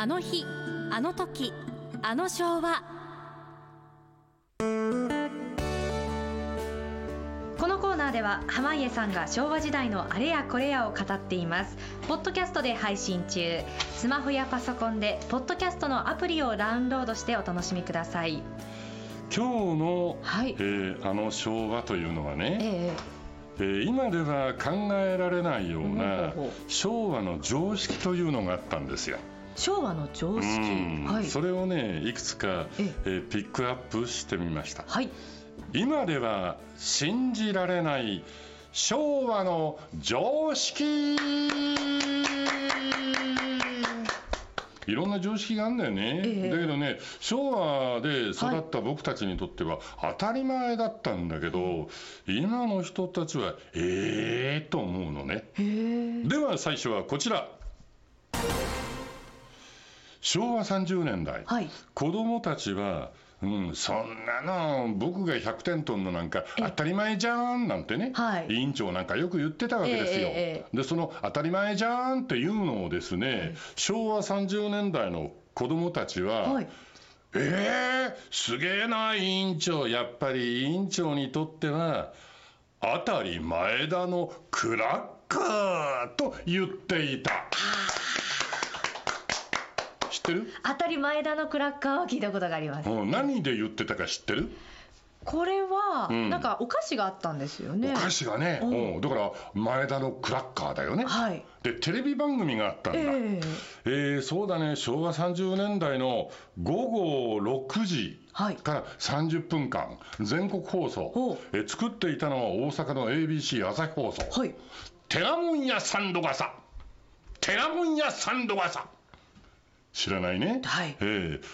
あの日あの時あの昭和。このコーナーでは濱家さんが昭和時代のあれやこれやを語っています。ポッドキャストで配信中。スマホやパソコンでポッドキャストのアプリをダウンロードしてお楽しみください。今日の、はいあの昭和というのはね、今では考えられないような昭和の常識というのがあったんですよ。昭和の常識、はい、それをねいくつか、ピックアップしてみました、はい、今では信じられない昭和の常識。いろんな常識があるんだよね、だけどね昭和で育った僕たちにとっては当たり前だったんだけど、はい、今の人たちはと思うのね。では最初はこちら。昭和30年代、はい、子供たちは、そんなの僕が100点取るのなんか当たり前じゃーんなんてね、はい、委員長なんかよく言ってたわけですよ、でその当たり前じゃーんっていうのをですね、昭和30年代の子供たちは、はい、すげえな委員長、やっぱり委員長にとっては当たり前だのクラッカーと言っていた。知ってる？当たり前だのクラッカーは聞いたことがあります、何で言ってたか知ってる？これは、なんかお菓子があったんですよね。お菓子がね、だから前田のクラッカーだよね、はい、でテレビ番組があったんだ、そうだね昭和30年代の午後6時から30分間全国放送、作っていたのは大阪の ABC 朝日放送、はい、てなもんやサンドガサ、てなもんやサンドガサ、知らないね、はい、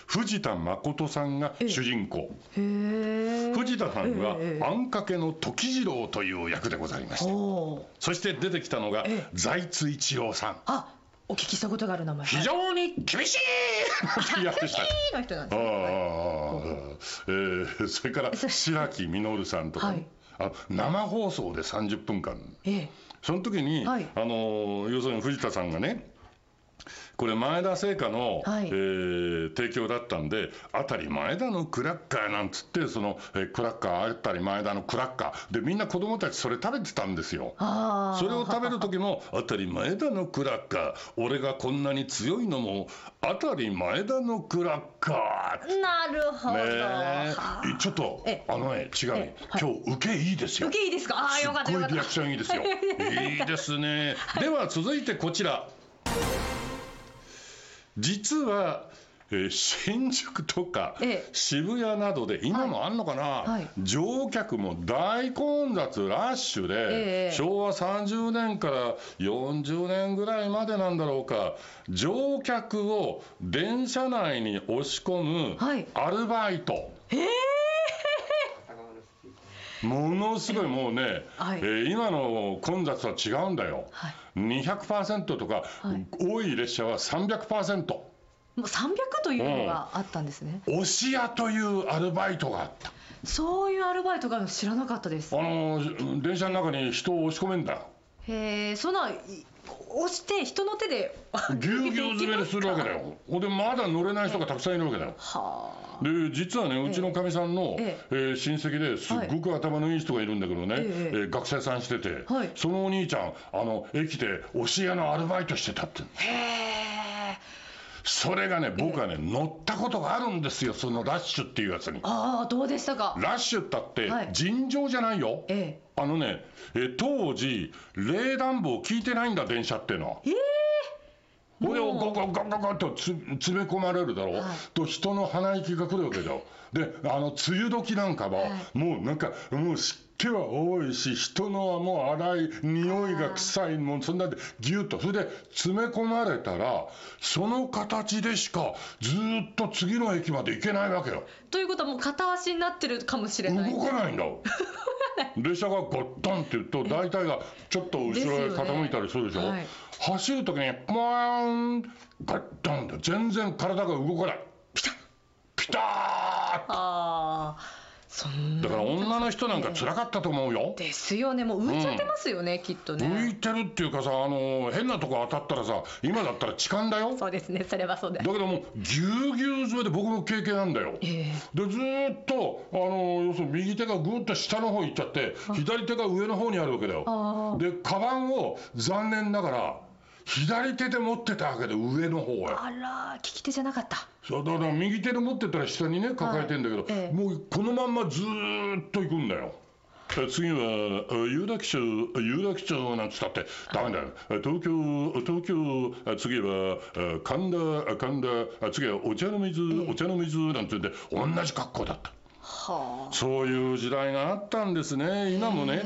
藤田誠さんが主人公、藤田さんはあんかけの時次郎という役でございました、そして出てきたのが財津一郎さん。あ、お聞きしたことがある名前。非常に厳しい厳しいの人なんですね、それから白木実さんとか、はい、生放送で30分間、その時に、はい、要するに藤田さんがね、これ前田製菓の、提供だったんで、あたり前田のクラッカーなんつってその、クラッカーあたり前田のクラッカーでみんな子供たちそれ食べてたんですよ。それを食べる時もあたり前田のクラッカー、俺がこんなに強いのもあたり前田のクラッカー。なるほど、ちょっと違う、今日受けいいですよ。受けいいですか？あ、よかったよかった。すっごいリアクションいいですよいいですね、では続いてこちら。実は、新宿とか渋谷などで今もあんのかな、乗客も大混雑ラッシュで、昭和30年から40年ぐらいまでなんだろうか、乗客を電車内に押し込むアルバイト、ものすごいもうね、今の混雑は違うんだよ、200% とか、多い列車は 300%、 もう300というのがあったんですね、押し屋というアルバイトがあった。そういうアルバイトが知らなかったです。電車の中に人を押し込めんだ。そんな押して人の手でぎゅうぎゅう詰めにするわけだよ。でまだ乗れない人がたくさんいるわけだよ、で実はねうちのかみさんの、親戚ですっごく頭のいい人がいるんだけどね、学生さんしてて、そのお兄ちゃん駅で押し屋のアルバイトしてたって。それがね僕はね、乗ったことがあるんですよ、そのラッシュっていうやつに。どうでしたか？ラッシュったって尋常じゃないよ、当時冷暖房効いてないんだ電車っていうのは。これをゴゴゴゴゴと詰め込まれるだろう、と人の鼻息が来るわけだよ。で梅雨時なんかは、もうなんかもう湿気は多いし人のもう荒い匂いが臭いもん、そんなんでギュッとそれで詰め込まれたらその形でしかずっと次の駅まで行けないわけよ。ということはもう片足になってるかもしれない。動かないんだ列車がゴッタンって言うと大体がちょっと後ろへ傾いたりするでしょ、走るときにポーンゴッタンって全然体が動かない。ピタッピタッと。だから女の人なんか辛かったと思うよ。ですよね。もう浮いちゃってますよね、きっとね。浮いてるっていうかさ、変なとこ当たったらさ、今だったら痴漢だよ。そうですね、それはそうだよ。だけどもうぎゅうぎゅう詰めで、僕も経験なんだよ、でずっと要するに右手がぐーっと下の方行っちゃって、左手が上の方にあるわけだよ。でカバンを残念ながら左手で持ってたわけで、上の方へ。あら、利き手じゃなかった。そうだから右手で持ってたら下にね抱えてんだけど、はい、もうこのまんまずーっと行くんだよ。次は有楽町なんつったってダメだよ。東京、次は神田、次はお茶の水なんて言うんで、同じ格好だった。はあ、そういう時代があったんですね。今もね、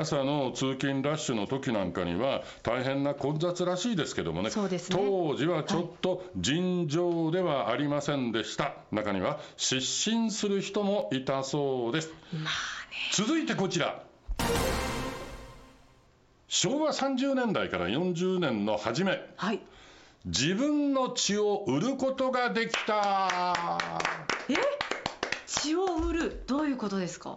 朝の通勤ラッシュの時なんかには大変な混雑らしいですけどもね。そうですね。当時はちょっと尋常ではありませんでした、はい、中には失神する人もいたそうです、まあね、続いてこちら、昭和30年代から40年の初め、はい、自分の血を売ることができた。血を売る、どういうことですか？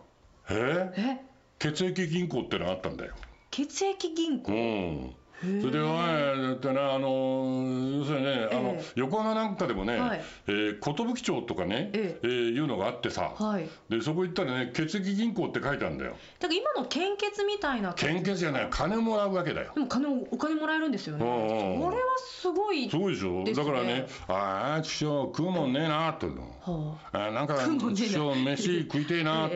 血液銀行ってのがあったんだよ。血液銀行、それでだったら要するにね、横浜なんかでもね、寿町とかね、いうのがあってさ、はい、でそこ行ったらね、血液銀行って書いてあるんだよ。だから今の献血みたいな。献血じゃない、金もらうわけだよ。でもお金もらえるんですよね。これはすごいですね。そうでしょ。だからね、ああ師匠食うもんねえなと、なんか師匠飯食いてえな、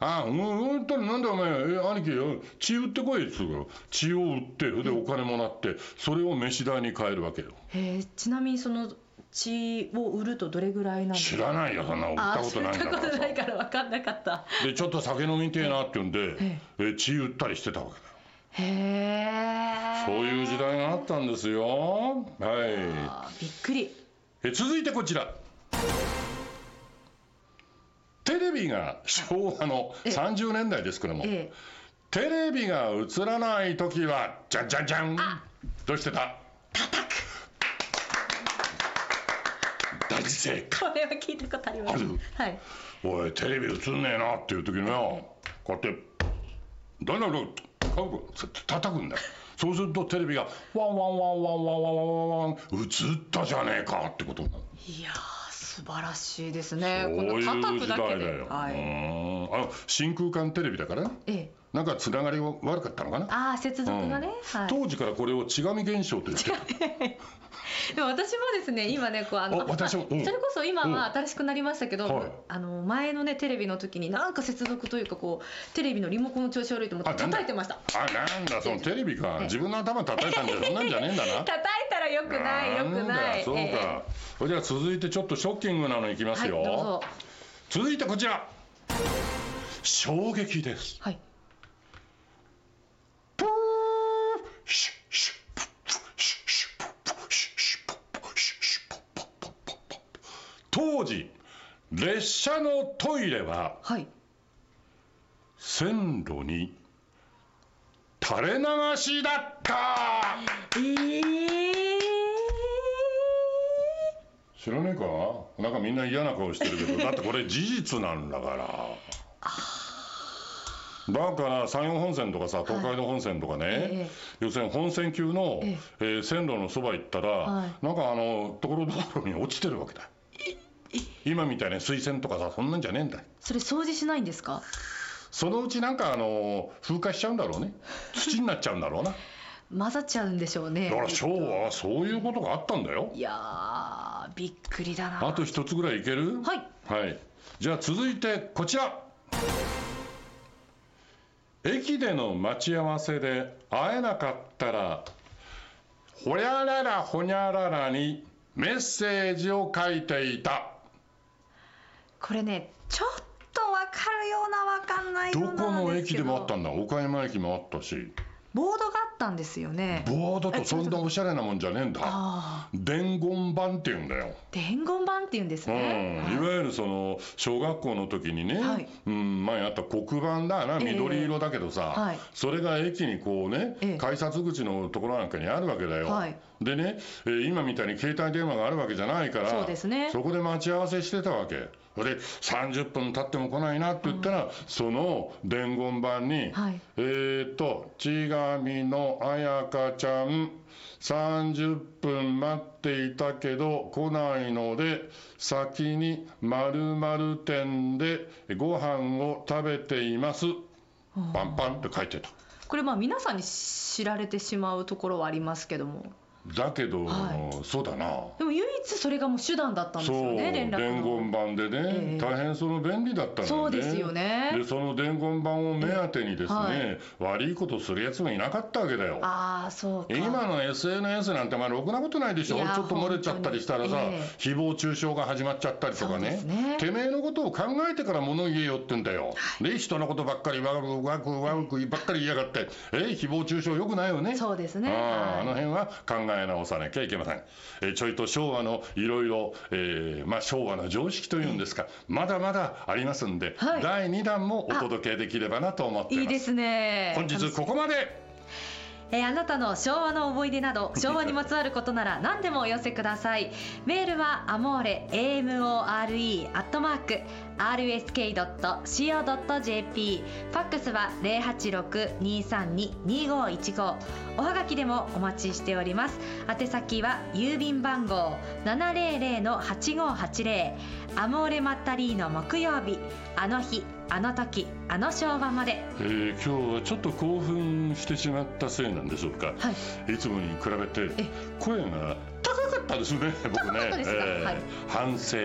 ああうんと、なんだお前、兄貴よ血売ってこいっつうから、血を売ってでお金もらって、それを飯代に変えるわけよ。ちなみにその血を売るとどれぐらいなんですか？知らないよ、そんな売ったことないんだから。売ったことないから分かんなかった。でちょっと酒飲みてえなって言うんで、血売ったりしてたわけだよ。そういう時代があったんですよ。はい。びっくり。続いてこちら。テレビが昭和の30年代ですけども。テレビが映らないときは、じゃんじゃんじゃん、どうしてた？叩く。大正解。これは聞いたことあります。はい、おいテレビ映んねえなっていうときによ、こうやって叩くんだよ。そうするとテレビがワンワンワンワンワンワンワンワン、映ったじゃねえかってことになる。いやー素晴らしいですね。この叩くだけで。真空管テレビだから、なんかつながりが悪かったのかな。接続がね、当時からこれを血神現象と言ってでも私もですね、今ねこうそれこそ今は新しくなりましたけど、前のねテレビの時になんか接続というか、こうテレビのリモコンの調子悪いと思って叩いてました。なんだそのテレビか、自分の頭叩いたんじゃ、そんなんじゃねえんだな。叩いたらよくない、よくない。そうか、じゃあ続いてちょっとショッキングなのいきますよ、続いてこちら、衝撃です。はい、当時列車のトイレは線路に垂れ流しだった。知らねえか、なんかみんな嫌な顔してるけどだってこれ事実なんだから。だから山陽本線とかさ、東海道本線とかね、要するに本線級の、線路のそば行ったら、なんかところどころに落ちてるわけだよ。今みたいな水栓とかさ、そんなんじゃねえんだよ。それ掃除しないんですか？そのうちなんか風化しちゃうんだろうね。土になっちゃうんだろうな。混ざっちゃうんでしょうね。だから昭和はそういうことがあったんだよ。いやーびっくりだな。あと一つぐらいいける？はい、じゃあ続いてこちら、駅での待ち合わせで会えなかったら、ほにゃららほにゃららにメッセージを書いていた。これね、ちょっと分かるような分かんないような。どこの駅でもあったんだ。岡山駅もあったし。ボードがあったんですよね。ボードとそんなおしゃれなもんじゃねえんだ。伝言板っていうんだよ。伝言板っていうんですね。いわゆるその小学校の時にね、前あった黒板だな、緑色だけどさ、それが駅にこうね、改札口のところなんかにあるわけだよ。でね、今みたいに携帯電話があるわけじゃないから、そこで待ち合わせしてたわけ。で30分経っても来ないなって言ったら、その伝言板に、はい、ちがみのあやかちゃん30分待っていたけど来ないので先に○○店でご飯を食べています、パンパンって書いてた。これまあ皆さんに知られてしまうところはありますけども、だけど、はい、そうだな、でも唯一それがもう手段だったんですよね、連絡の伝言板でね、大変その便利だったので、そうですよね。でその伝言板を目当てにですね、悪いことするやつもいなかったわけだよ。ああそうか、今の SNS なんてまあろくなことないでしょ。ちょっと漏れちゃったりしたらさ、誹謗中傷が始まっちゃったりとか ね、てめえのことを考えてから物言えよってんだよ、で人のことばっかりわくばっかり言いやがって、誹謗中傷よくないよね。そうですね、あの辺は考え直さなきゃいけません。ちょいと昭和のいろいろ、昭和の常識というんですか、まだまだありますんで、第2弾もお届けできればなと思っています。いいですね。本日ここまで。あなたの昭和の思い出など、昭和にまつわることなら何でもお寄せください。メールはamore@rsk.co.jp、 ファックスは 086-232-2515、 おはがきでもお待ちしております。宛先は郵便番号 700-8580、 アモーレマッタリーノ木曜日、あの日あの時あの昭和まで。今日はちょっと興奮してしまったせいなんでしょうか、いつもに比べて声が高かったですね、僕ね。反省。